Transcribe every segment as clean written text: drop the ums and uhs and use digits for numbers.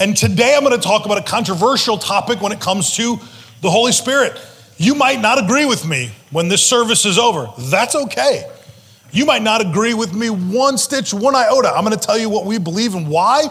And today I'm going to talk about a controversial topic when it comes to the Holy Spirit. You might not agree with me when this service is over. That's okay. You might not agree with me one stitch, one iota. I'm going to tell you what we believe and why.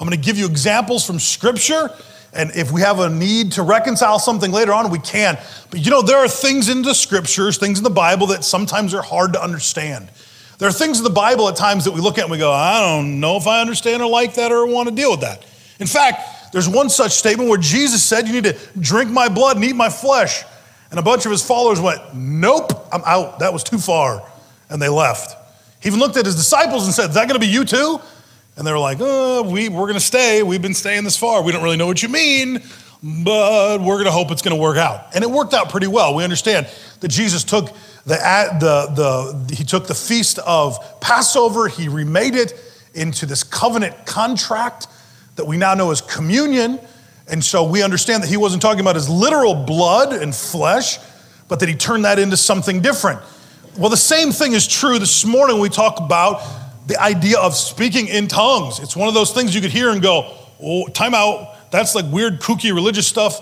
I'm going to give you examples from Scripture. And if we have a need to reconcile something later on, we can. But there are things in the Scriptures, things in the Bible that sometimes are hard to understand. There are things in the Bible at times that we look at and we go, I don't know if I understand or like that or want to deal with that. In fact, there's one such statement where Jesus said, you need to drink my blood and eat my flesh. And a bunch of his followers went, nope, I'm out. That was too far. And they left. He even looked at his disciples and said, is that going to be you too? And they were like, we're going to stay. We've been staying this far. We don't really know what you mean, but we're going to hope it's going to work out. And it worked out pretty well. We understand that Jesus took the feast of Passover. He remade it into this covenant contract that we now know as communion. And so we understand that he wasn't talking about his literal blood and flesh, but that he turned that into something different. Well, the same thing is true this morning when we talk about the idea of speaking in tongues. It's one of those things you could hear and go, oh, time out. That's like weird, kooky religious stuff.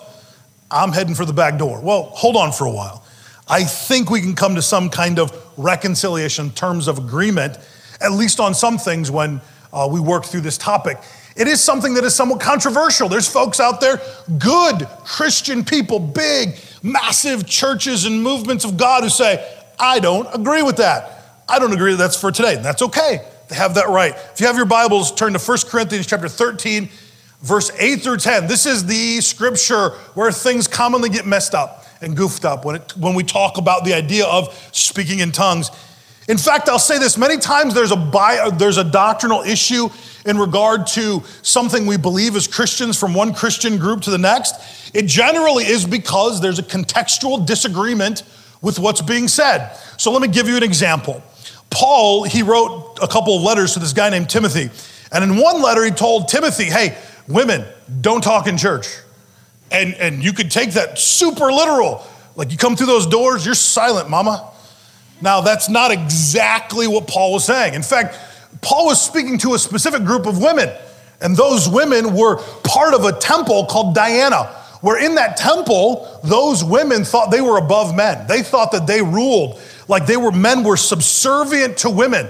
I'm heading for the back door. Well, hold on for a while. I think we can come to some kind of reconciliation in terms of agreement, at least on some things when we work through this topic. It is something that is somewhat controversial. There's folks out there, good Christian people, big, massive churches and movements of God who say, I don't agree with that. I don't agree that that's for today. And that's okay. They have that right. If you have your Bibles, turn to 1 Corinthians chapter 13, verse 8 through 10. This is the scripture where things commonly get messed up and goofed up when we talk about the idea of speaking in tongues. In fact, I'll say this, many times there's a doctrinal issue in regard to something we believe as Christians from one Christian group to the next. It generally is because there's a contextual disagreement with what's being said. So let me give you an example. Paul, he wrote a couple of letters to this guy named Timothy. And in one letter, he told Timothy, hey, women, don't talk in church. And you could take that super literal. Like you come through those doors, you're silent, mama. Now, that's not exactly what Paul was saying. In fact, Paul was speaking to a specific group of women. And those women were part of a temple called Diana, where in that temple, those women thought they were above men. They thought that they ruled. Like men were subservient to women.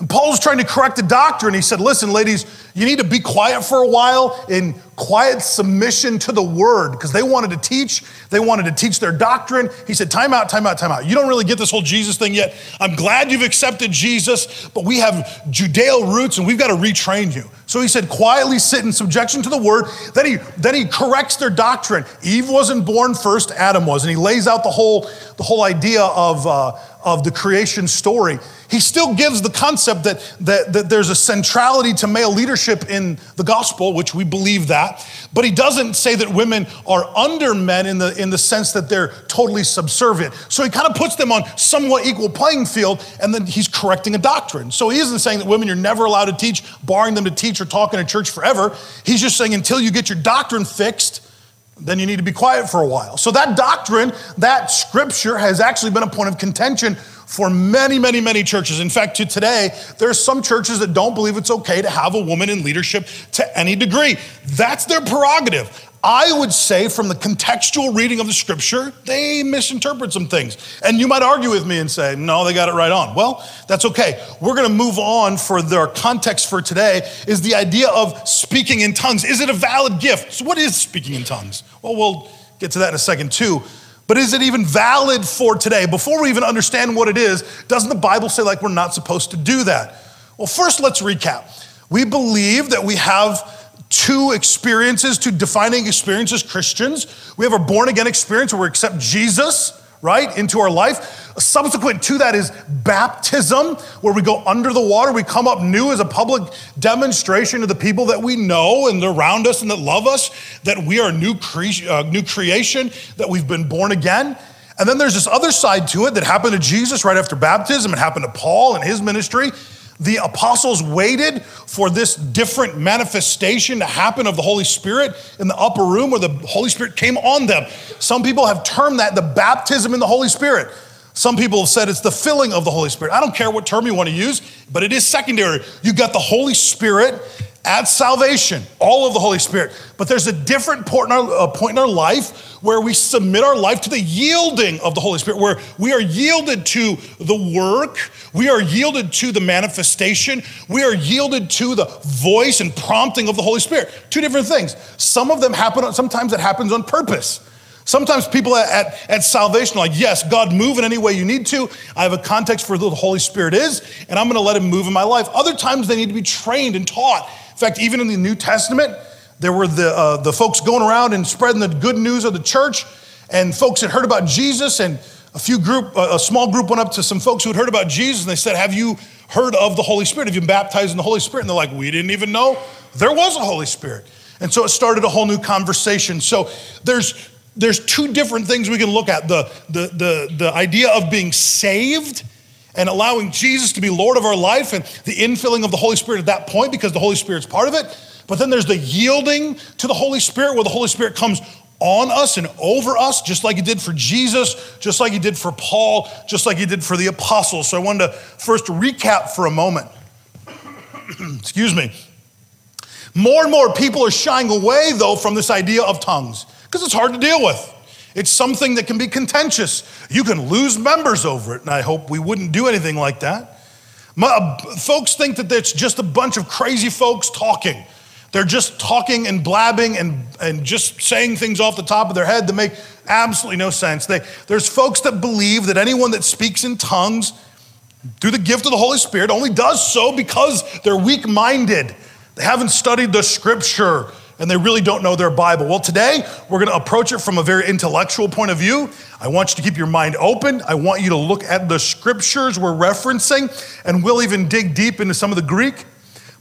And Paul was trying to correct the doctrine. He said, listen, ladies, you need to be quiet for a while in quiet submission to the word, because they wanted to teach. They wanted to teach their doctrine. He said, time out, time out, time out. You don't really get this whole Jesus thing yet. I'm glad you've accepted Jesus, but we have Judeo roots and we've got to retrain you. So he said, quietly sit in subjection to the word. Then he corrects their doctrine. Eve wasn't born first, Adam was. And he lays out the whole idea of the creation story. He still gives the concept that there's a centrality to male leadership in the gospel, which we believe that, but he doesn't say that women are under men in the sense that they're totally subservient. So he kind of puts them on somewhat equal playing field, and then he's correcting a doctrine. So he isn't saying that women you're never allowed to teach, barring them to teach or talk in a church forever. He's just saying until you get your doctrine fixed, then you need to be quiet for a while. So that doctrine, that scripture has actually been a point of contention for many, many, many churches. In fact, to today, there are some churches that don't believe it's okay to have a woman in leadership to any degree. That's their prerogative. I would say from the contextual reading of the scripture, they misinterpret some things. And you might argue with me and say, no, they got it right on. Well, that's okay. We're gonna move on for their context for today is the idea of speaking in tongues. Is it a valid gift? So what is speaking in tongues? Well, we'll get to that in a second too. But is it even valid for today? Before we even understand what it is, doesn't the Bible say like we're not supposed to do that? Well, first let's recap. We believe that we have two experiences, two defining experiences as Christians. We have our born again experience where we accept Jesus, right, into our life. Subsequent to that is baptism, where we go under the water, we come up new as a public demonstration to the people that we know and around us and that love us, that we are new creation, that we've been born again. And then there's this other side to it that happened to Jesus right after baptism. It happened to Paul and his ministry. The apostles waited for this different manifestation to happen of the Holy Spirit in the upper room where the Holy Spirit came on them. Some people have termed that the baptism in the Holy Spirit. Some people have said it's the filling of the Holy Spirit. I don't care what term you want to use, but it is secondary. You got the Holy Spirit at salvation, all of the Holy Spirit. But there's a different point in our life where we submit our life to the yielding of the Holy Spirit, where we are yielded to the work, we are yielded to the manifestation, we are yielded to the voice and prompting of the Holy Spirit. Two different things. Some of them happen, sometimes it happens on purpose. Sometimes people at salvation are like, yes, God, move in any way you need to. I have a context for who the Holy Spirit is, and I'm gonna let him move in my life. Other times they need to be trained and taught. In fact, even in the New Testament, there were the folks going around and spreading the good news of the church, and folks had heard about Jesus, and a small group went up to some folks who had heard about Jesus, and they said, have you heard of the Holy Spirit? Have you been baptized in the Holy Spirit? And they're like, we didn't even know there was a Holy Spirit. And so it started a whole new conversation. So there's two different things we can look at. The idea of being saved and allowing Jesus to be Lord of our life and the infilling of the Holy Spirit at that point because the Holy Spirit's part of it. But then there's the yielding to the Holy Spirit where the Holy Spirit comes on us and over us, just like he did for Jesus, just like he did for Paul, just like he did for the apostles. So I wanted to first recap for a moment. Excuse me. More and more people are shying away though from this idea of tongues, because it's hard to deal with. It's something that can be contentious. You can lose members over it, and I hope we wouldn't do anything like that. Folks think that it's just a bunch of crazy folks talking. They're just talking and blabbing and just saying things off the top of their head that make absolutely no sense. There's folks that believe that anyone that speaks in tongues through the gift of the Holy Spirit only does so because they're weak-minded. They haven't studied the scripture, and they really don't know their Bible. Well, today, we're gonna approach it from a very intellectual point of view. I want you to keep your mind open. I want you to look at the scriptures we're referencing, and we'll even dig deep into some of the Greek.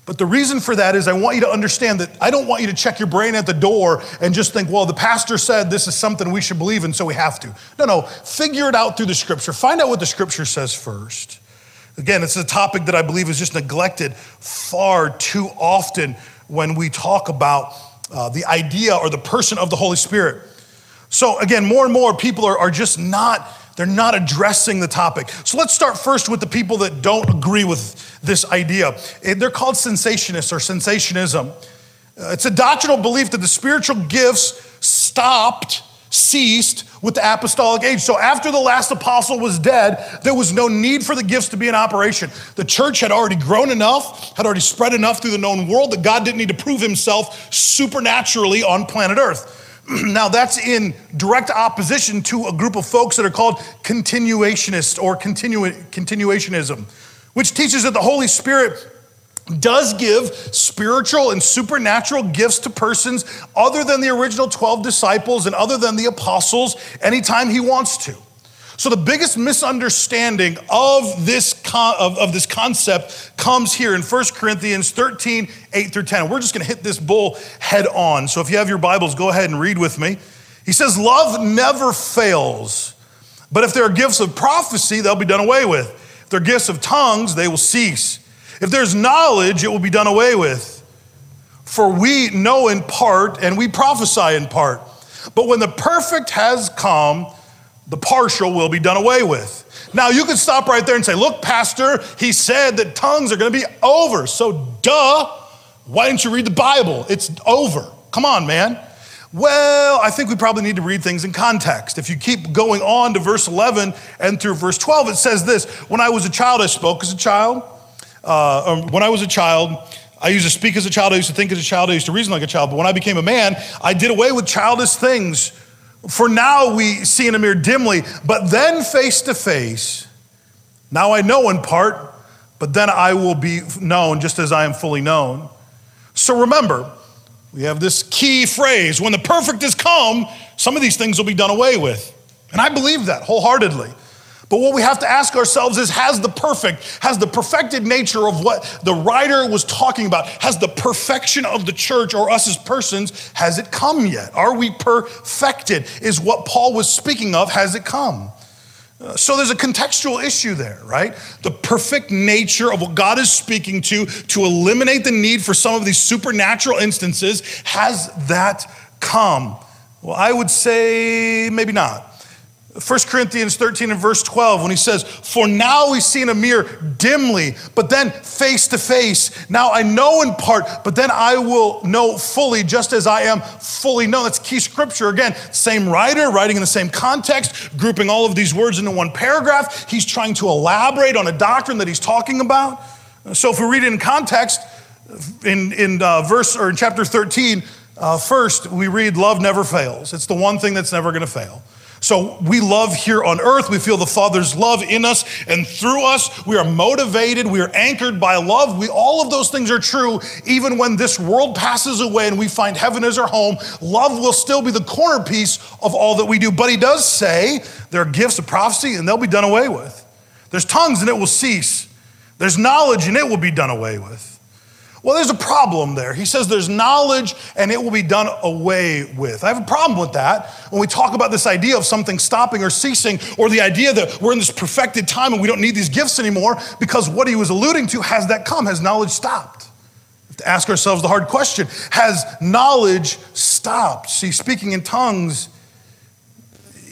But the reason for that is I want you to understand that I don't want you to check your brain at the door and just think, well, the pastor said this is something we should believe in, so we have to. No, figure it out through the scripture. Find out what the scripture says first. Again, it's a topic that I believe is just neglected far too often when we talk about the idea or the person of the Holy Spirit. So again, more and more people are just not, they're not addressing the topic. So let's start first with the people that don't agree with this idea. They're called sensationists or sensationism. It's a doctrinal belief that the spiritual gifts ceased with the apostolic age. So after the last apostle was dead, there was no need for the gifts to be in operation. The church had already grown enough, had already spread enough through the known world that God didn't need to prove himself supernaturally on planet Earth. Now that's in direct opposition to a group of folks that are called continuationists or continuationism, which teaches that the Holy Spirit does give spiritual and supernatural gifts to persons other than the original 12 disciples and other than the apostles anytime he wants to. So the biggest misunderstanding of this concept comes here in 1 Corinthians 13, 8 through 10. We're just gonna hit this bull head on. So if you have your Bibles, go ahead and read with me. He says, love never fails, but if there are gifts of prophecy, they'll be done away with. If there are gifts of tongues, they will cease. If there's knowledge, it will be done away with. For we know in part and we prophesy in part. But when the perfect has come, the partial will be done away with. Now you could stop right there and say, look, pastor, he said that tongues are gonna be over. So duh, why didn't you read the Bible? It's over, come on, man. Well, I think we probably need to read things in context. If you keep going on to verse 11 and through verse 12, it says this, when I was a child, I spoke as a child. When I was a child, I used to speak as a child, I used to think as a child, I used to reason like a child, but when I became a man, I did away with childish things. For now we see in a mirror dimly, but then face to face. Now I know in part, but then I will be known just as I am fully known. So remember, we have this key phrase, when the perfect has come, some of these things will be done away with. And I believe that wholeheartedly. But what we have to ask ourselves is, has the perfected nature of what the writer was talking about, has the perfection of the church or us as persons, has it come yet? Are we perfected? Is what Paul was speaking of, has it come? So there's a contextual issue there, right? The perfect nature of what God is speaking to eliminate the need for some of these supernatural instances, has that come? Well, I would say maybe not. 1 Corinthians 13 and verse 12, when he says, for now we see in a mirror dimly, but then face to face. Now I know in part, but then I will know fully, just as I am fully known. That's key scripture. Again, same writer, writing in the same context, grouping all of these words into one paragraph. He's trying to elaborate on a doctrine that he's talking about. So if we read it in context, in chapter 13, first we read, love never fails. It's the one thing that's never gonna fail. So we love here on earth. We feel the Father's love in us and through us. We are motivated. We are anchored by love. All of those things are true. Even when this world passes away and we find heaven as our home, love will still be the corner piece of all that we do. But he does say there are gifts of prophecy and they'll be done away with. There's tongues and it will cease. There's knowledge and it will be done away with. Well, there's a problem there. He says there's knowledge and it will be done away with. I have a problem with that when we talk about this idea of something stopping or ceasing, or the idea that we're in this perfected time and we don't need these gifts anymore, because what he was alluding to, has that come? Has knowledge stopped? We have to ask ourselves the hard question. Has knowledge stopped? See, speaking in tongues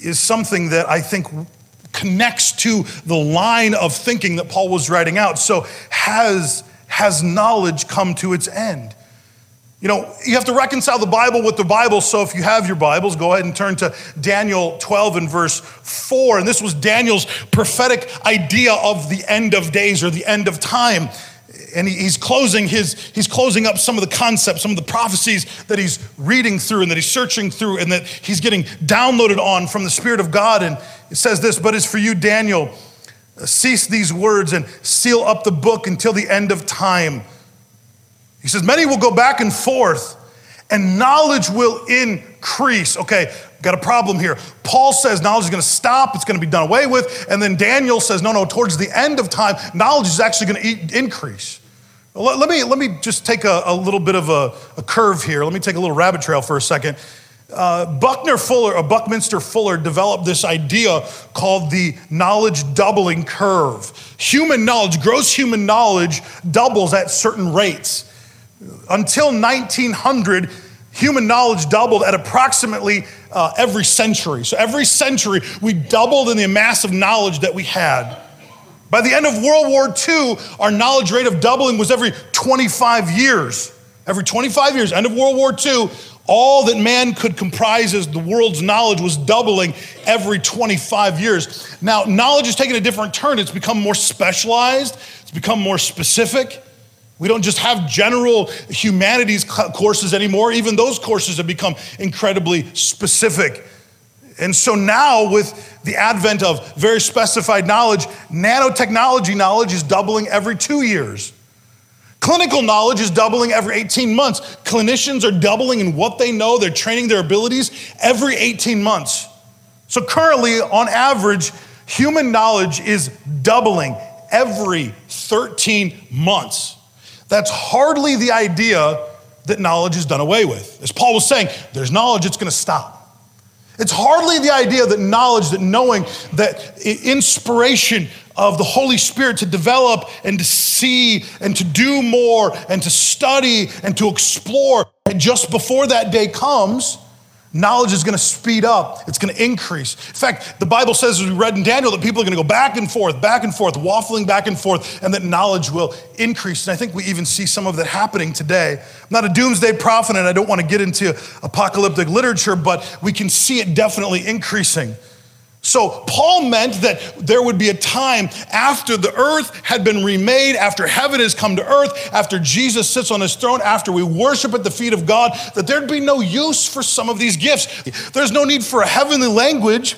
is something that I think connects to the line of thinking that Paul was writing out. So has knowledge come to its end? You know, you have to reconcile the Bible with the Bible. So if you have your Bibles, go ahead and turn to Daniel 12 and verse 4. And this was Daniel's prophetic idea of the end of days, or the end of time. And he's closing up some of the concepts, some of the prophecies that he's reading through and that he's searching through and that he's getting downloaded on from the Spirit of God. And it says this, but it's for you, Daniel, cease these words and seal up the book until the end of time. He says, many will go back and forth and knowledge will increase. Okay, got a problem here. Paul says knowledge is gonna stop, it's gonna be done away with. And then Daniel says, no, towards the end of time, knowledge is actually gonna increase. Let me just take a little bit of a curve here. Let me take a little rabbit trail for a second. Buckminster Fuller developed this idea called the knowledge doubling curve. Human knowledge, gross human knowledge, doubles at certain rates. Until 1900, human knowledge doubled at approximately every century. So every century, we doubled in the mass of knowledge that we had. By the end of World War II, our knowledge rate of doubling was every 25 years. Every 25 years, end of World War II, all that man could comprise as the world's knowledge was doubling every 25 years. Now, knowledge has taken a different turn. It's become more specialized. It's become more specific. We don't just have general humanities courses anymore. Even those courses have become incredibly specific. And so now, with the advent of very specified knowledge, nanotechnology knowledge is doubling every 2 years. Clinical knowledge is doubling every 18 months. Clinicians are doubling in what they know. They're training their abilities every 18 months. So currently, on average, human knowledge is doubling every 13 months. That's hardly the idea that knowledge is done away with. As Paul was saying, there's knowledge, it's gonna stop. It's hardly the idea that knowledge, that knowing, that inspiration of the Holy Spirit to develop and to see and to do more and to study and to explore. And just before that day comes, knowledge is gonna speed up. It's gonna increase. In fact, the Bible says, as we read in Daniel, that people are gonna go back and forth, waffling back and forth, and that knowledge will increase. And I think we even see some of that happening today. I'm not a doomsday prophet, and I don't wanna get into apocalyptic literature, but we can see it definitely increasing. So Paul meant that there would be a time after the earth had been remade, after heaven has come to earth, after Jesus sits on his throne, after we worship at the feet of God, that there'd be no use for some of these gifts. There's no need for a heavenly language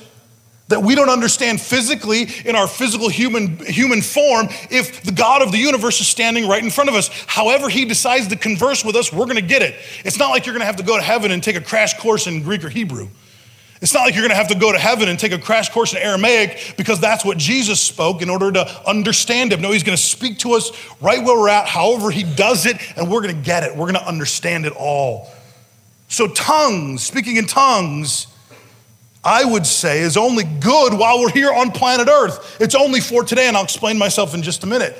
that we don't understand physically in our physical human form if the God of the universe is standing right in front of us. However he decides to converse with us, we're gonna get it. It's not like you're gonna have to go to heaven and take a crash course in Greek or Hebrew. It's not like you're gonna have to go to heaven and take a crash course in Aramaic because that's what Jesus spoke in order to understand him. No, he's gonna speak to us right where we're at, however he does it, and we're gonna get it. We're gonna understand it all. So tongues, speaking in tongues, I would say is only good while we're here on planet Earth. It's only for today, and I'll explain myself in just a minute.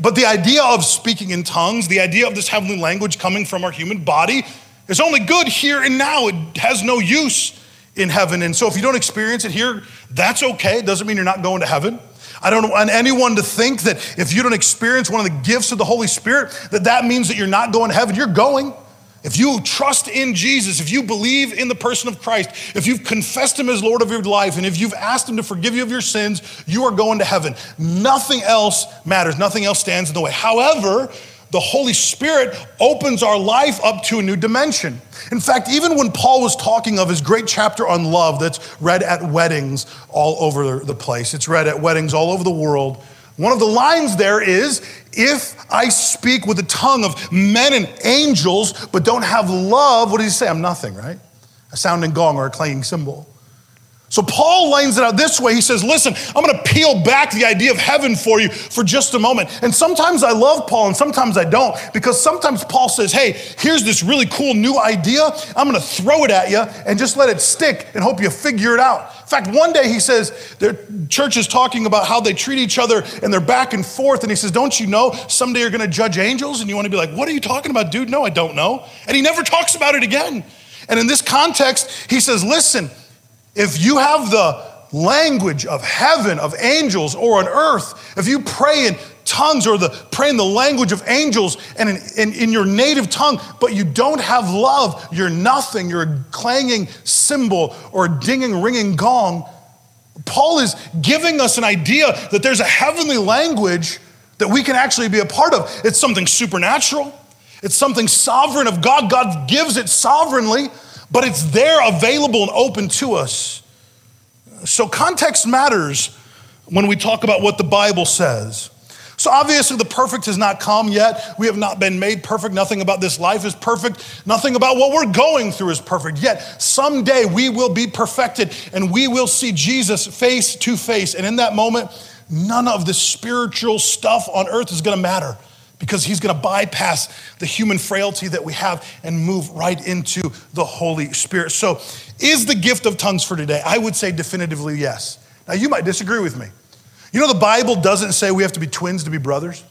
But the idea of speaking in tongues, the idea of this heavenly language coming from our human body, is only good here and now. It has no use in heaven. And so if you don't experience it here, that's okay. It doesn't mean you're not going to heaven. I don't want anyone to think that if you don't experience one of the gifts of the Holy Spirit, that that means that you're not going to heaven. You're going. If you trust in Jesus, if you believe in the person of Christ, if you've confessed him as Lord of your life, and if you've asked him to forgive you of your sins, you are going to heaven. Nothing else matters. Nothing else stands in the way. However, the Holy Spirit opens our life up to a new dimension. In fact, even when Paul was talking of his great chapter on love that's read at weddings all over the place, it's read at weddings all over the world, one of the lines there is, if I speak with the tongue of men and angels, but don't have love, what does he say? I'm nothing, right? A sounding gong or a clanging cymbal. So Paul lanes it out this way. He says, listen, I'm gonna peel back the idea of heaven for you for just a moment. And sometimes I love Paul and sometimes I don't, because sometimes Paul says, hey, here's this really cool new idea. I'm gonna throw it at you and just let it stick and hope you figure it out. In fact, one day he says, their church is talking about how they treat each other and they're back and forth. And he says, don't you know, someday you're gonna judge angels? And you wanna be like, what are you talking about, dude? No, I don't know. And he never talks about it again. And in this context, he says, listen, if you have the language of heaven, of angels, or on earth, if you pray in tongues or pray in the language of angels and in your native tongue, but you don't have love, you're nothing, you're a clanging cymbal or a dinging, ringing gong. Paul is giving us an idea that there's a heavenly language that we can actually be a part of. It's something supernatural. It's something sovereign of God. God gives it sovereignly. But it's there available and open to us. So context matters when we talk about what the Bible says. So obviously the perfect has not come yet. We have not been made perfect. Nothing about this life is perfect. Nothing about what we're going through is perfect. Yet someday we will be perfected and we will see Jesus face to face. And in that moment, none of the spiritual stuff on earth is gonna matter, because he's gonna bypass the human frailty that we have and move right into the Holy Spirit. So is the gift of tongues for today? I would say definitively yes. Now you might disagree with me. You know, the Bible doesn't say we have to be twins to be brothers.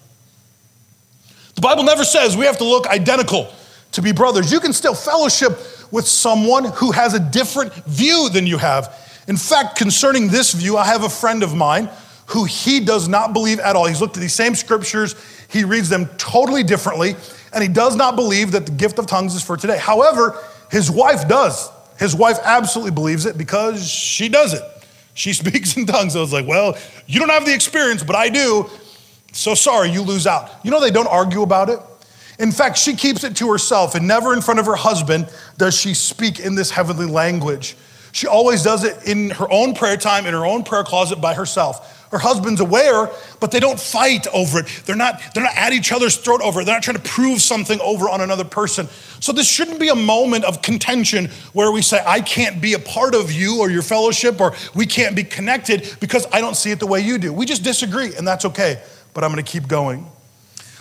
The Bible never says we have to look identical to be brothers. You can still fellowship with someone who has a different view than you have. In fact, concerning this view, I have a friend of mine who he does not believe at all. He's looked at these same scriptures, he reads them totally differently, and he does not believe that the gift of tongues is for today. However, his wife does. His wife absolutely believes it because she does it. She speaks in tongues. I was like, well, you don't have the experience, but I do. So sorry, you lose out. You know, they don't argue about it. In fact, she keeps it to herself, and never in front of her husband does she speak in this heavenly language. She always does it in her own prayer time, in her own prayer closet by herself. Her husband's aware, but they don't fight over it. They're not at each other's throat over it. They're not trying to prove something over on another person. So this shouldn't be a moment of contention where we say, I can't be a part of you or your fellowship, or we can't be connected because I don't see it the way you do. We just disagree, and that's okay, but I'm gonna keep going.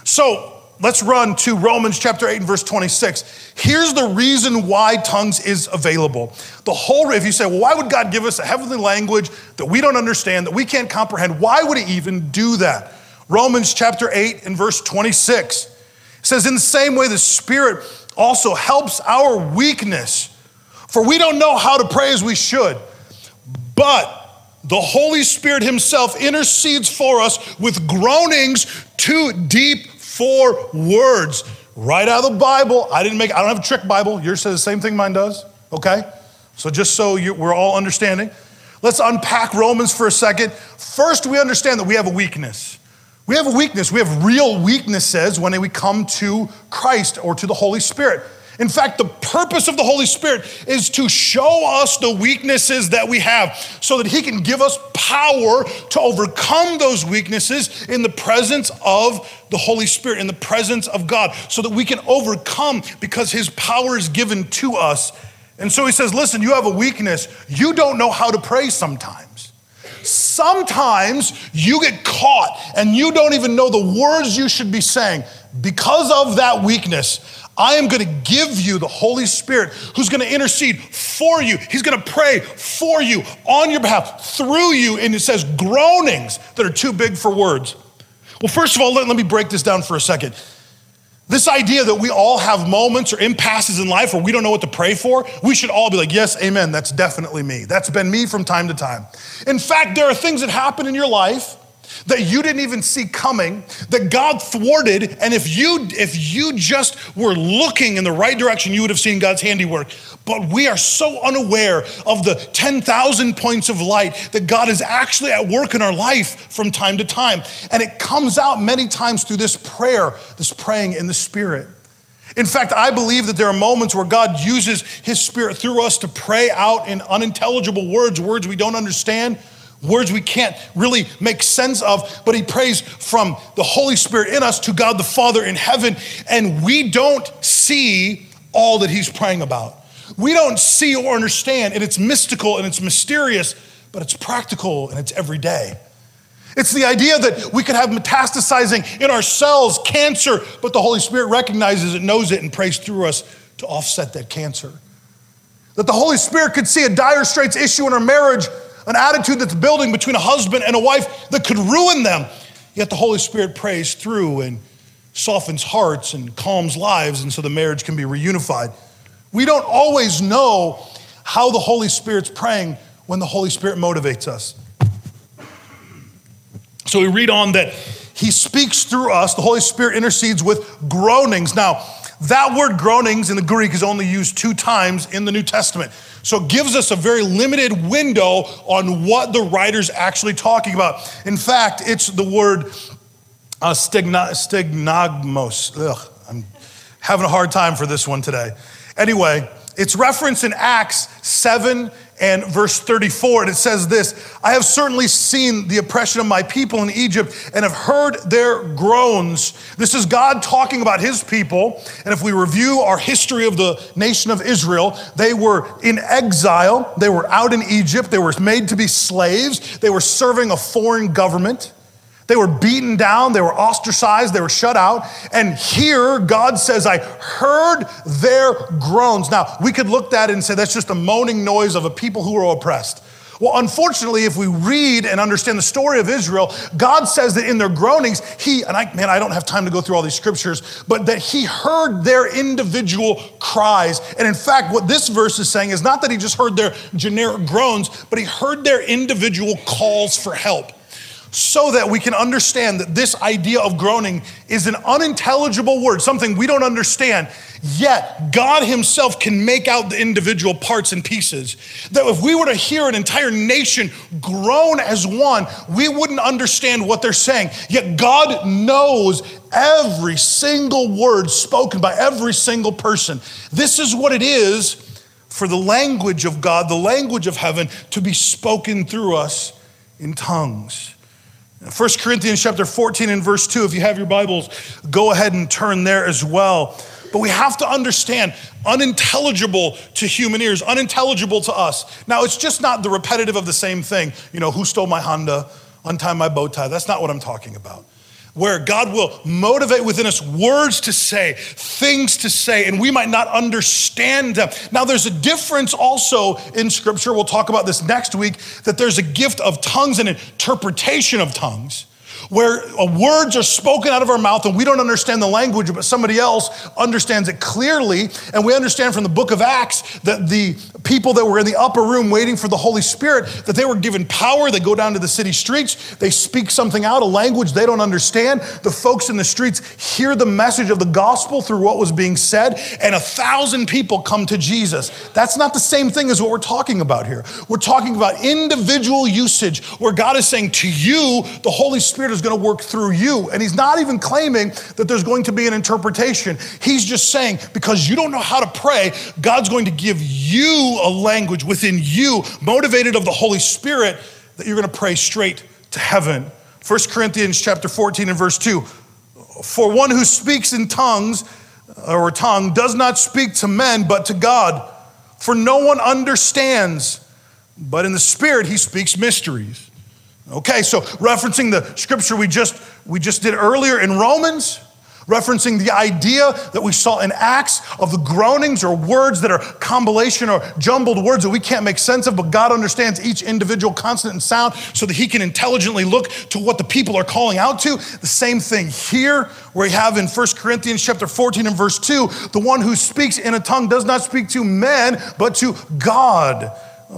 So let's run to Romans chapter 8 and verse 26. Here's the reason why tongues is available. If you say, well, why would God give us a heavenly language that we don't understand, that we can't comprehend? Why would he even do that? Romans chapter 8 and verse 26 says, in the same way, the Spirit also helps our weakness, for we don't know how to pray as we should, but the Holy Spirit himself intercedes for us with groanings too deep for words. Right out of the Bible. I don't have a trick Bible. Yours says the same thing mine does, okay? So just so we're all understanding, let's unpack Romans for a second. First, we understand that we have a weakness. We have a weakness. We have real weaknesses when we come to Christ or to the Holy Spirit. In fact, the purpose of the Holy Spirit is to show us the weaknesses that we have so that he can give us power to overcome those weaknesses in the presence of the Holy Spirit, in the presence of God, so that we can overcome because his power is given to us. And so he says, listen, you have a weakness. You don't know how to pray sometimes. Sometimes you get caught and you don't even know the words you should be saying. Because of that weakness, I am gonna give you the Holy Spirit who's gonna intercede for you. He's gonna pray for you, on your behalf, through you, and it says groanings that are too big for words. Well, first of all, let me break this down for a second. This idea that we all have moments or impasses in life where we don't know what to pray for, we should all be like, yes, amen, that's definitely me. That's been me from time to time. In fact, there are things that happen in your life that you didn't even see coming, that God thwarted, and if you just were looking in the right direction, you would have seen God's handiwork. But we are so unaware of the 10,000 points of light that God is actually at work in our life from time to time. And it comes out many times through this prayer, this praying in the Spirit. In fact, I believe that there are moments where God uses his Spirit through us to pray out in unintelligible words, words we don't understand, words we can't really make sense of, but he prays from the Holy Spirit in us to God the Father in heaven, and we don't see all that he's praying about. We don't see or understand, and it's mystical and it's mysterious, but it's practical and it's everyday. It's the idea that we could have metastasizing in our cells, cancer, but the Holy Spirit recognizes it, knows it, and prays through us to offset that cancer. That the Holy Spirit could see a dire straits issue in our marriage, an attitude that's building between a husband and a wife that could ruin them. Yet the Holy Spirit prays through and softens hearts and calms lives, and so the marriage can be reunified. We don't always know how the Holy Spirit's praying when the Holy Spirit motivates us. So we read on that he speaks through us, the Holy Spirit intercedes with groanings. Now, that word groanings in the Greek is only used 2 times in the New Testament. So it gives us a very limited window on what the writer's actually talking about. In fact, it's the word stegmagmos. Ugh, I'm having a hard time for this one today. Anyway, it's referenced in Acts 7 and verse 34, and it says this: I have certainly seen the oppression of my people in Egypt and have heard their groans. This is God talking about his people. And if we review our history of the nation of Israel, they were in exile. They were out in Egypt. They were made to be slaves. They were serving a foreign government. They were beaten down. They were ostracized. They were shut out. And here, God says, I heard their groans. Now, we could look at that and say, that's just a moaning noise of a people who are oppressed. Well, unfortunately, if we read and understand the story of Israel, God says that in their groanings, I don't have time to go through all these scriptures, but that he heard their individual cries. And in fact, what this verse is saying is not that he just heard their generic groans, but he heard their individual calls for help. So that we can understand that this idea of groaning is an unintelligible word, something we don't understand, yet God himself can make out the individual parts and pieces. That if we were to hear an entire nation groan as one, we wouldn't understand what they're saying. Yet God knows every single word spoken by every single person. This is what it is for the language of God, the language of heaven, to be spoken through us in tongues. 1 Corinthians chapter 14 and verse 2, if you have your Bibles, go ahead and turn there as well. But we have to understand, unintelligible to human ears, unintelligible to us. Now, it's just not the repetitive of the same thing. You know, who stole my Honda, untie my bow tie. That's not what I'm talking about. Where God will motivate within us words to say, things to say, and we might not understand them. Now, there's a difference also in Scripture. We'll talk about this next week, that there's a gift of tongues and interpretation of tongues, where words are spoken out of our mouth and we don't understand the language, but somebody else understands it clearly. And we understand from the book of Acts that the people that were in the upper room waiting for the Holy Spirit, that they were given power. They go down to the city streets, they speak something out, a language they don't understand. The folks in the streets hear the message of the gospel through what was being said, and 1,000 people come to Jesus. That's not the same thing as what we're talking about here. We're talking about individual usage, where God is saying to you, the Holy Spirit is going to work through you. And he's not even claiming that there's going to be an interpretation. He's just saying, because you don't know how to pray, God's going to give you a language within you, motivated of the Holy Spirit, that you're going to pray straight to heaven. 1 Corinthians chapter 14 and verse 2, for one who speaks in tongues or tongue does not speak to men, but to God, for no one understands, but in the Spirit he speaks mysteries. Okay, so referencing the scripture we just did earlier in Romans, referencing the idea that we saw in Acts of the groanings or words that are compilation or jumbled words that we can't make sense of, but God understands each individual consonant and sound so that he can intelligently look to what the people are calling out to. The same thing here, where we have in 1 Corinthians chapter 14 and verse 2, the one who speaks in a tongue does not speak to men, but to God.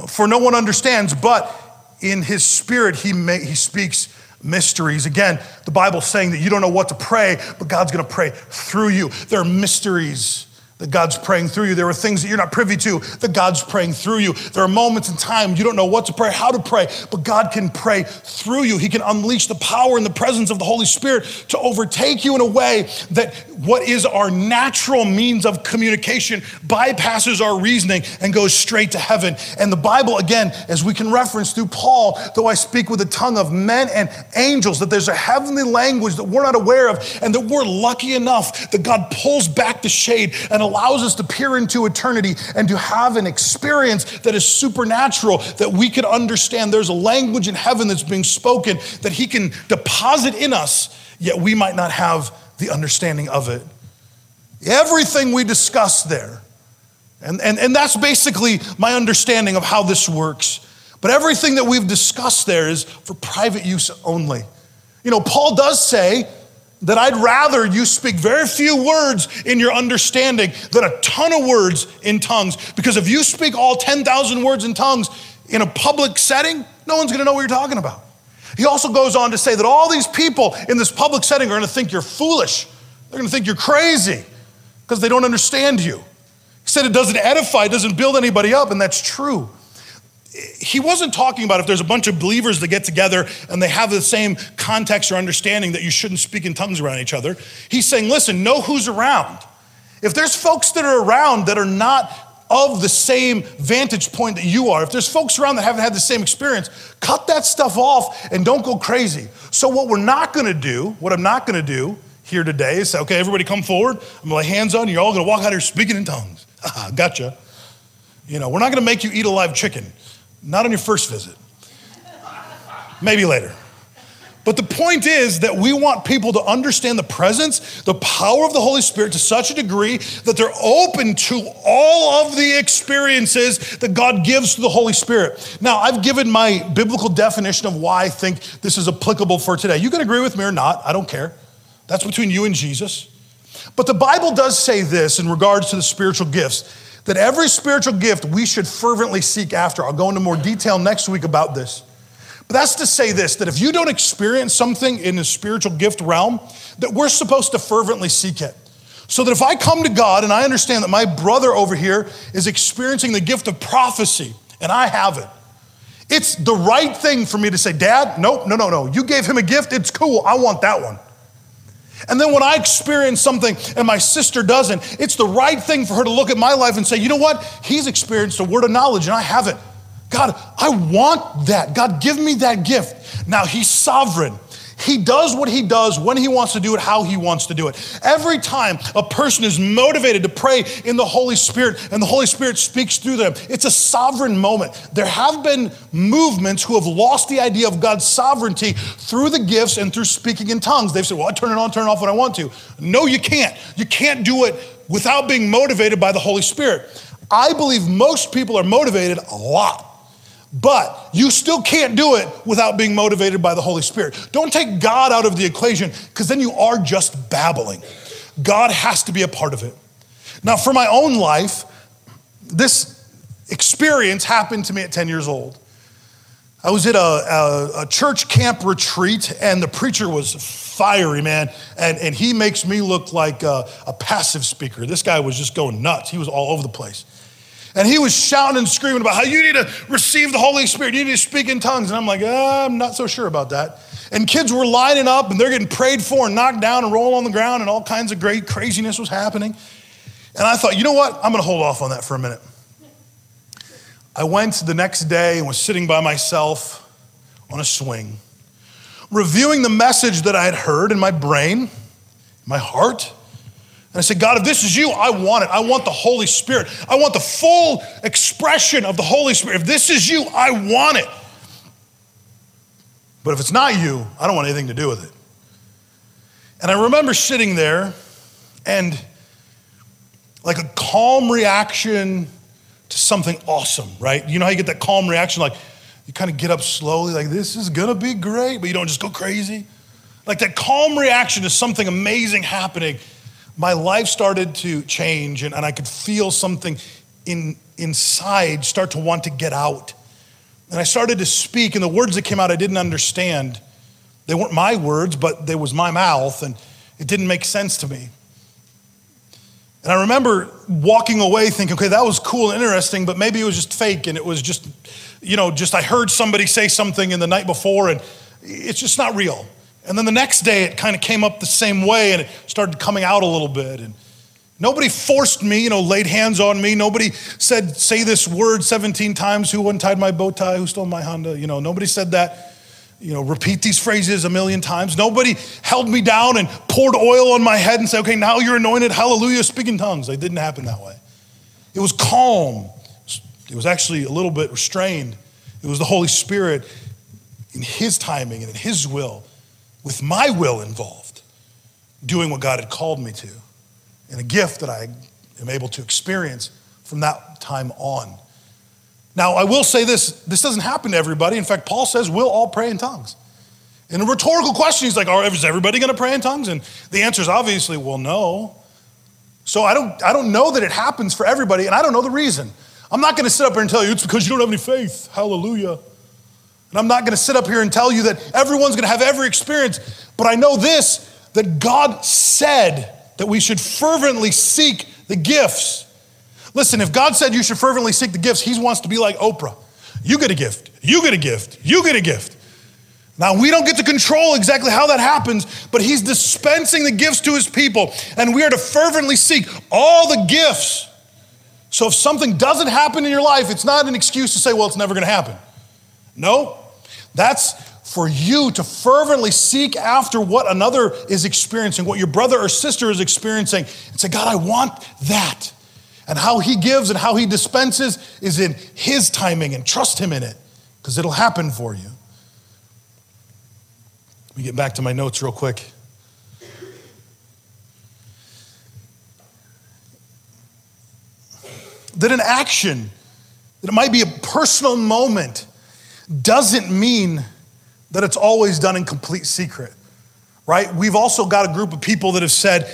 For no one understands, but in his spirit he speaks mysteries. Again, the Bible's saying that you don't know what to pray, but God's gonna pray through you. There are mysteries that God's praying through you. There are things that you're not privy to that God's praying through you. There are moments in time you don't know what to pray, how to pray, but God can pray through you. He can unleash the power and the presence of the Holy Spirit to overtake you in a way that what is our natural means of communication bypasses our reasoning and goes straight to heaven. And the Bible, again, as we can reference through Paul, though I speak with the tongue of men and angels, that there's a heavenly language that we're not aware of, and that we're lucky enough that God pulls back the shade and allows us to peer into eternity and to have an experience that is supernatural, that we can understand there's a language in heaven that's being spoken that he can deposit in us, yet we might not have the understanding of it. Everything we discuss there, and that's basically my understanding of how this works, but everything that we've discussed there is for private use only. You know, Paul does say that I'd rather you speak very few words in your understanding than a ton of words in tongues. Because if you speak all 10,000 words in tongues in a public setting, no one's gonna know what you're talking about. He also goes on to say that all these people in this public setting are gonna think you're foolish. They're gonna think you're crazy because they don't understand you. He said it doesn't edify, it doesn't build anybody up, and that's true. He wasn't talking about if there's a bunch of believers that get together and they have the same context or understanding that you shouldn't speak in tongues around each other. He's saying, listen, know who's around. If there's folks that are around that are not of the same vantage point that you are, if there's folks around that haven't had the same experience, cut that stuff off and don't go crazy. So what we're not gonna do, what I'm not gonna do here today is say, okay, everybody come forward. I'm gonna lay hands on you. You're all gonna walk out here speaking in tongues. Gotcha. You know, we're not gonna make you eat a live chicken. Not on your first visit, maybe later. But the point is that we want people to understand the presence, the power of the Holy Spirit to such a degree that they're open to all of the experiences that God gives to the Holy Spirit. Now, I've given my biblical definition of why I think this is applicable for today. You can agree with me or not, I don't care. That's between you and Jesus. But the Bible does say this in regards to the spiritual gifts, that every spiritual gift we should fervently seek after. I'll go into more detail next week about this. But that's to say this, that if you don't experience something in the spiritual gift realm, that we're supposed to fervently seek it. So that if I come to God and I understand that my brother over here is experiencing the gift of prophecy, and I have it, it's the right thing for me to say, Dad, nope, no, you gave him a gift, it's cool, I want that one. And then when I experience something and my sister doesn't, it's the right thing for her to look at my life and say, you know what? He's experienced a word of knowledge and I haven't. God, I want that. God, give me that gift. Now, he's sovereign. He does what he does, when he wants to do it, how he wants to do it. Every time a person is motivated to pray in the Holy Spirit and the Holy Spirit speaks through them, it's a sovereign moment. There have been movements who have lost the idea of God's sovereignty through the gifts and through speaking in tongues. They've said, well, I turn it on, turn it off when I want to. No, you can't. You can't do it without being motivated by the Holy Spirit. I believe most people are motivated a lot. But you still can't do it without being motivated by the Holy Spirit. Don't take God out of the equation, because then you are just babbling. God has to be a part of it. Now, for my own life, this experience happened to me at 10 years old. I was at a church camp retreat, and the preacher was fiery, man, and he makes me look like a passive speaker. This guy was just going nuts. He was all over the place. And he was shouting and screaming about how you need to receive the Holy Spirit, you need to speak in tongues. And I'm like, I'm not so sure about that. And kids were lining up and they're getting prayed for and knocked down and roll on the ground and all kinds of great craziness was happening. And I thought, you know what? I'm gonna hold off on that for a minute. I went the next day and was sitting by myself on a swing, reviewing the message that I had heard in my brain, my heart. And I said, God, if this is you, I want it. I want the Holy Spirit. I want the full expression of the Holy Spirit. If this is you, I want it. But if it's not you, I don't want anything to do with it. And I remember sitting there and like a calm reaction to something awesome, right? You know how you get that calm reaction? Like you kind of get up slowly, like this is gonna be great, but you don't just go crazy. Like that calm reaction to something amazing happening. My life started to change and I could feel something inside start to want to get out. And I started to speak, and the words that came out I didn't understand. They weren't my words, but they was my mouth, and it didn't make sense to me. And I remember walking away thinking, okay, that was cool and interesting, but maybe it was just fake, and it was just, I heard somebody say something in the night before, and it's just not real. And then the next day, it kind of came up the same way, and it started coming out a little bit, and nobody forced me, laid hands on me. Nobody said, say this word 17 times, who untied my bow tie, who stole my Honda, nobody said that, repeat these phrases a million times. Nobody held me down and poured oil on my head and said, okay, now you're anointed, hallelujah, speak in tongues. It didn't happen that way. It was calm. It was actually a little bit restrained. It was the Holy Spirit in his timing and in his will, with my will involved, doing what God had called me to. And a gift that I am able to experience from that time on. Now, I will say this doesn't happen to everybody. In fact, Paul says, we'll all pray in tongues. And a rhetorical question, he's like, is everybody gonna pray in tongues? And the answer is obviously, well, no. So I don't know that it happens for everybody, and I don't know the reason. I'm not gonna sit up here and tell you, it's because you don't have any faith, hallelujah. And I'm not gonna sit up here and tell you that everyone's gonna have every experience, but I know this, that God said that we should fervently seek the gifts. Listen, if God said you should fervently seek the gifts, he wants to be like Oprah. You get a gift, you get a gift, you get a gift. Now, we don't get to control exactly how that happens, but he's dispensing the gifts to his people, and we are to fervently seek all the gifts. So if something doesn't happen in your life, it's not an excuse to say, well, it's never gonna happen. No, that's for you to fervently seek after what another is experiencing, what your brother or sister is experiencing, and say, God, I want that. And how he gives and how he dispenses is in his timing, and trust him in it, because it'll happen for you. Let me get back to my notes real quick. That an action, that it might be a personal moment, doesn't mean that it's always done in complete secret, right? We've also got a group of people that have said,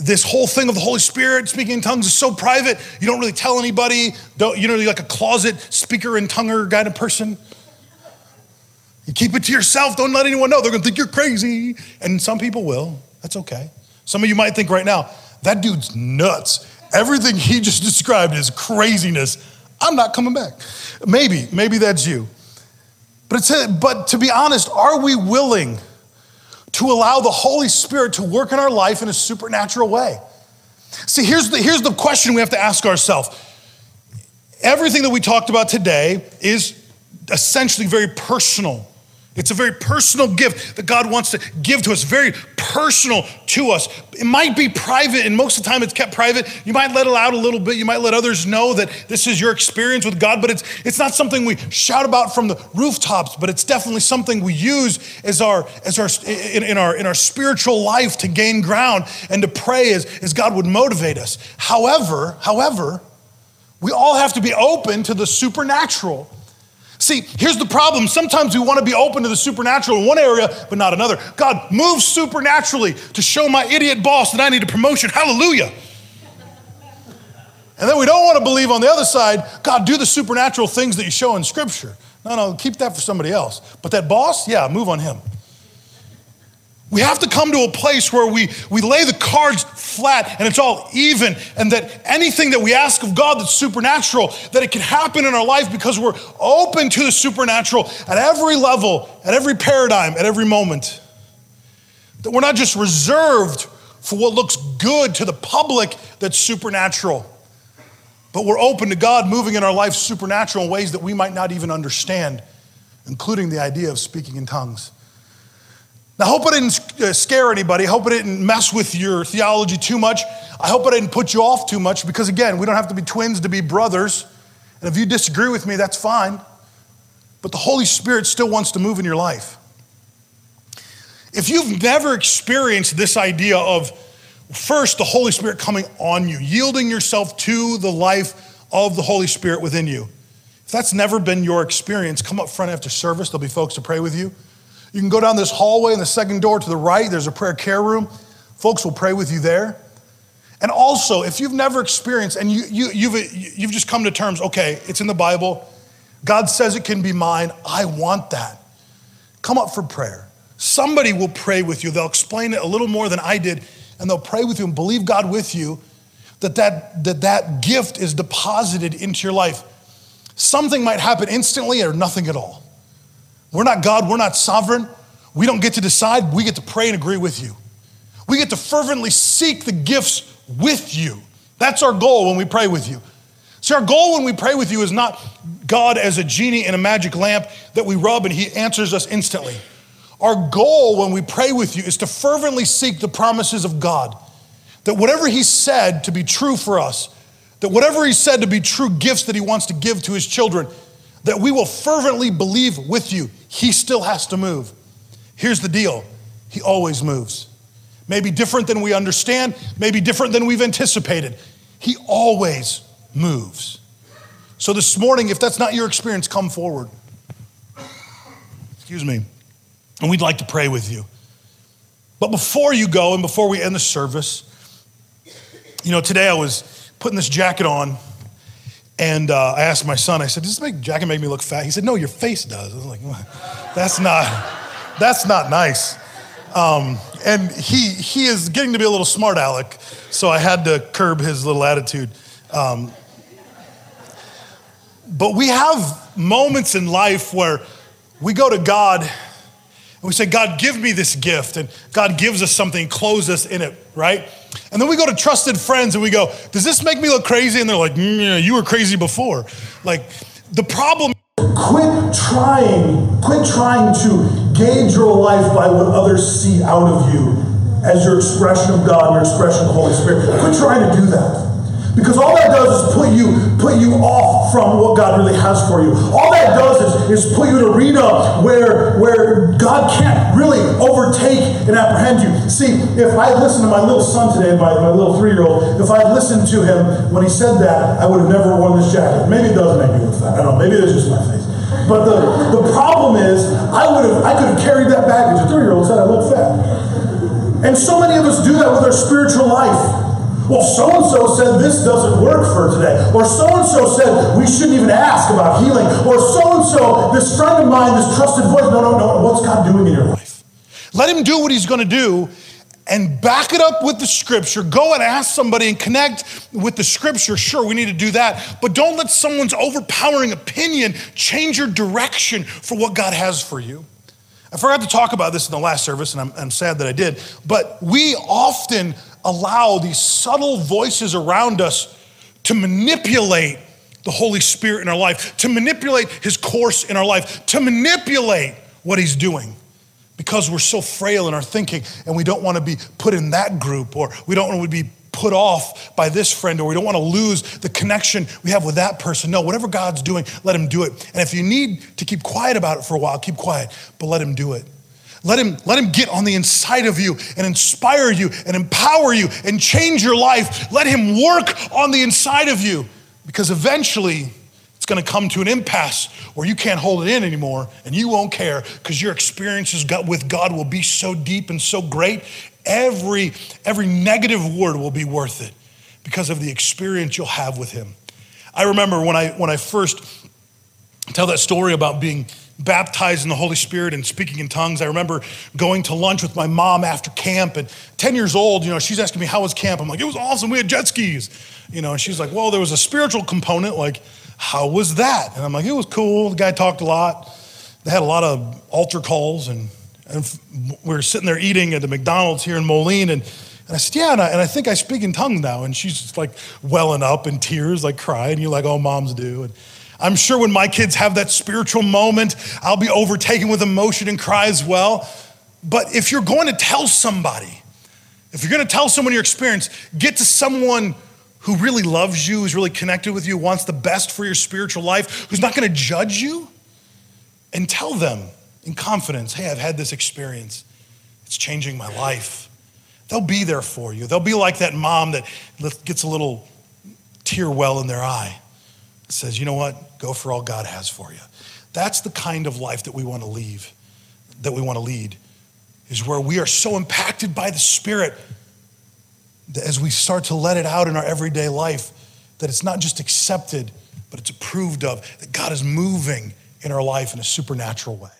this whole thing of the Holy Spirit speaking in tongues is so private, you don't really tell anybody, you're like a closet speaker and tonguer kind of person. You keep it to yourself, don't let anyone know, they're gonna think you're crazy. And some people will, that's okay. Some of you might think right now, that dude's nuts. Everything he just described is craziness. I'm not coming back. Maybe that's you. But to be honest, are we willing to allow the Holy Spirit to work in our life in a supernatural way? See, here's the question we have to ask ourselves. Everything that we talked about today is essentially very personal. It's a very personal gift that God wants to give to us, very personal to us. It might be private, and most of the time it's kept private. You might let it out a little bit. You might let others know that this is your experience with God, but it's not something we shout about from the rooftops, but it's definitely something we use in our spiritual life to gain ground and to pray as God would motivate us. However, we all have to be open to the supernatural. See, here's the problem. Sometimes we want to be open to the supernatural in one area, but not another. God, move supernaturally to show my idiot boss that I need a promotion. Hallelujah. And then we don't want to believe on the other side, God, do the supernatural things that you show in Scripture. No, keep that for somebody else. But that boss, yeah, move on him. We have to come to a place where we lay the cards flat and it's all even, and that anything that we ask of God that's supernatural, that it can happen in our life because we're open to the supernatural at every level, at every paradigm, at every moment. That we're not just reserved for what looks good to the public that's supernatural, but we're open to God moving in our life supernatural in ways that we might not even understand, including the idea of speaking in tongues. I hope I didn't scare anybody. I hope I didn't mess with your theology too much. I hope I didn't put you off too much, because again, we don't have to be twins to be brothers. And if you disagree with me, that's fine. But the Holy Spirit still wants to move in your life. If you've never experienced this idea of first the Holy Spirit coming on you, yielding yourself to the life of the Holy Spirit within you, if that's never been your experience, come up front after service. There'll be folks to pray with you. You can go down this hallway and the second door to the right, there's a prayer care room. Folks will pray with you there. And also, if you've never experienced, and you've just come to terms, okay, it's in the Bible, God says it can be mine, I want that. Come up for prayer. Somebody will pray with you. They'll explain it a little more than I did, and they'll pray with you and believe God with you that gift is deposited into your life. Something might happen instantly or nothing at all. We're not God, we're not sovereign. We don't get to decide, we get to pray and agree with you. We get to fervently seek the gifts with you. That's our goal when we pray with you. See, our goal when we pray with you is not God as a genie in a magic lamp that we rub and he answers us instantly. Our goal when we pray with you is to fervently seek the promises of God, that whatever he said to be true for us, that whatever he said to be true gifts that he wants to give to his children, that we will fervently believe with you. He still has to move. Here's the deal, he always moves. Maybe different than we understand, maybe different than we've anticipated. He always moves. So this morning, if that's not your experience, come forward. Excuse me. And we'd like to pray with you. But before you go and before we end the service, today I was putting this jacket on and I asked my son, I said, does this jacket make me look fat? He said, no, your face does. I was like, that's not nice. And he is getting to be a little smart aleck, so I had to curb his little attitude. But we have moments in life where we go to God and we say, God, give me this gift. And God gives us something, clothes us in it, right? And then we go to trusted friends and we go, does this make me look crazy? And they're like, you were crazy before. Like, the problem. Quit trying to gauge your life by what others see out of you as your expression of God, your expression of the Holy Spirit. Quit trying to do that. Because all that does is put you off from what God really has for you. All that does is put you in an arena where God can't really overtake and apprehend you. See, if I listened to my little son today, my little 3-year-old, if I listened to him when he said that, I would have never worn this jacket. Maybe it does make me look fat. I don't know. Maybe it is just my face. But the problem is, I could have carried that baggage. A 3-year-old said I look fat. And so many of us do that with our spiritual life. Well, so-and-so said this doesn't work for today. Or so-and-so said we shouldn't even ask about healing. Or so-and-so, this friend of mine, this trusted voice, no, what's God doing in your life? Let him do what he's going to do and back it up with the scripture. Go and ask somebody and connect with the scripture. Sure, we need to do that. But don't let someone's overpowering opinion change your direction for what God has for you. I forgot to talk about this in the last service, and I'm sad that I did. But we often allow these subtle voices around us to manipulate the Holy Spirit in our life, to manipulate his course in our life, to manipulate what he's doing, because we're so frail in our thinking and we don't want to be put in that group, or we don't want to be put off by this friend, or we don't want to lose the connection we have with that person. No, whatever God's doing, let him do it. And if you need to keep quiet about it for a while, keep quiet, but let him do it. Let him get on the inside of you and inspire you and empower you and change your life. Let him work on the inside of you, because eventually it's going to come to an impasse where you can't hold it in anymore and you won't care, because your experiences with God will be so deep and so great, every negative word will be worth it because of the experience you'll have with him. I remember when I first tell that story about being baptized in the Holy Spirit and speaking in tongues. I remember going to lunch with my mom after camp, and 10 years old, she's asking me, how was camp? I'm like, it was awesome, we had jet skis. And she's like, well, there was a spiritual component, like, how was that? And I'm like, it was cool, the guy talked a lot. They had a lot of altar calls, and we were sitting there eating at the McDonald's here in Moline, and I said, yeah, and I think I speak in tongues now. And she's just like welling up in tears, like crying, and you're like, oh, moms do. And I'm sure when my kids have that spiritual moment, I'll be overtaken with emotion and cry as well. But if you're going to tell someone your experience, get to someone who really loves you, who's really connected with you, wants the best for your spiritual life, who's not going to judge you, and tell them in confidence, hey, I've had this experience. It's changing my life. They'll be there for you. They'll be like that mom that gets a little tear well in their eye. It says, you know what? Go for all God has for you. That's the kind of life that we want to leave, that we want to lead, is where we are so impacted by the Spirit that as we start to let it out in our everyday life, that it's not just accepted, but it's approved of, that God is moving in our life in a supernatural way.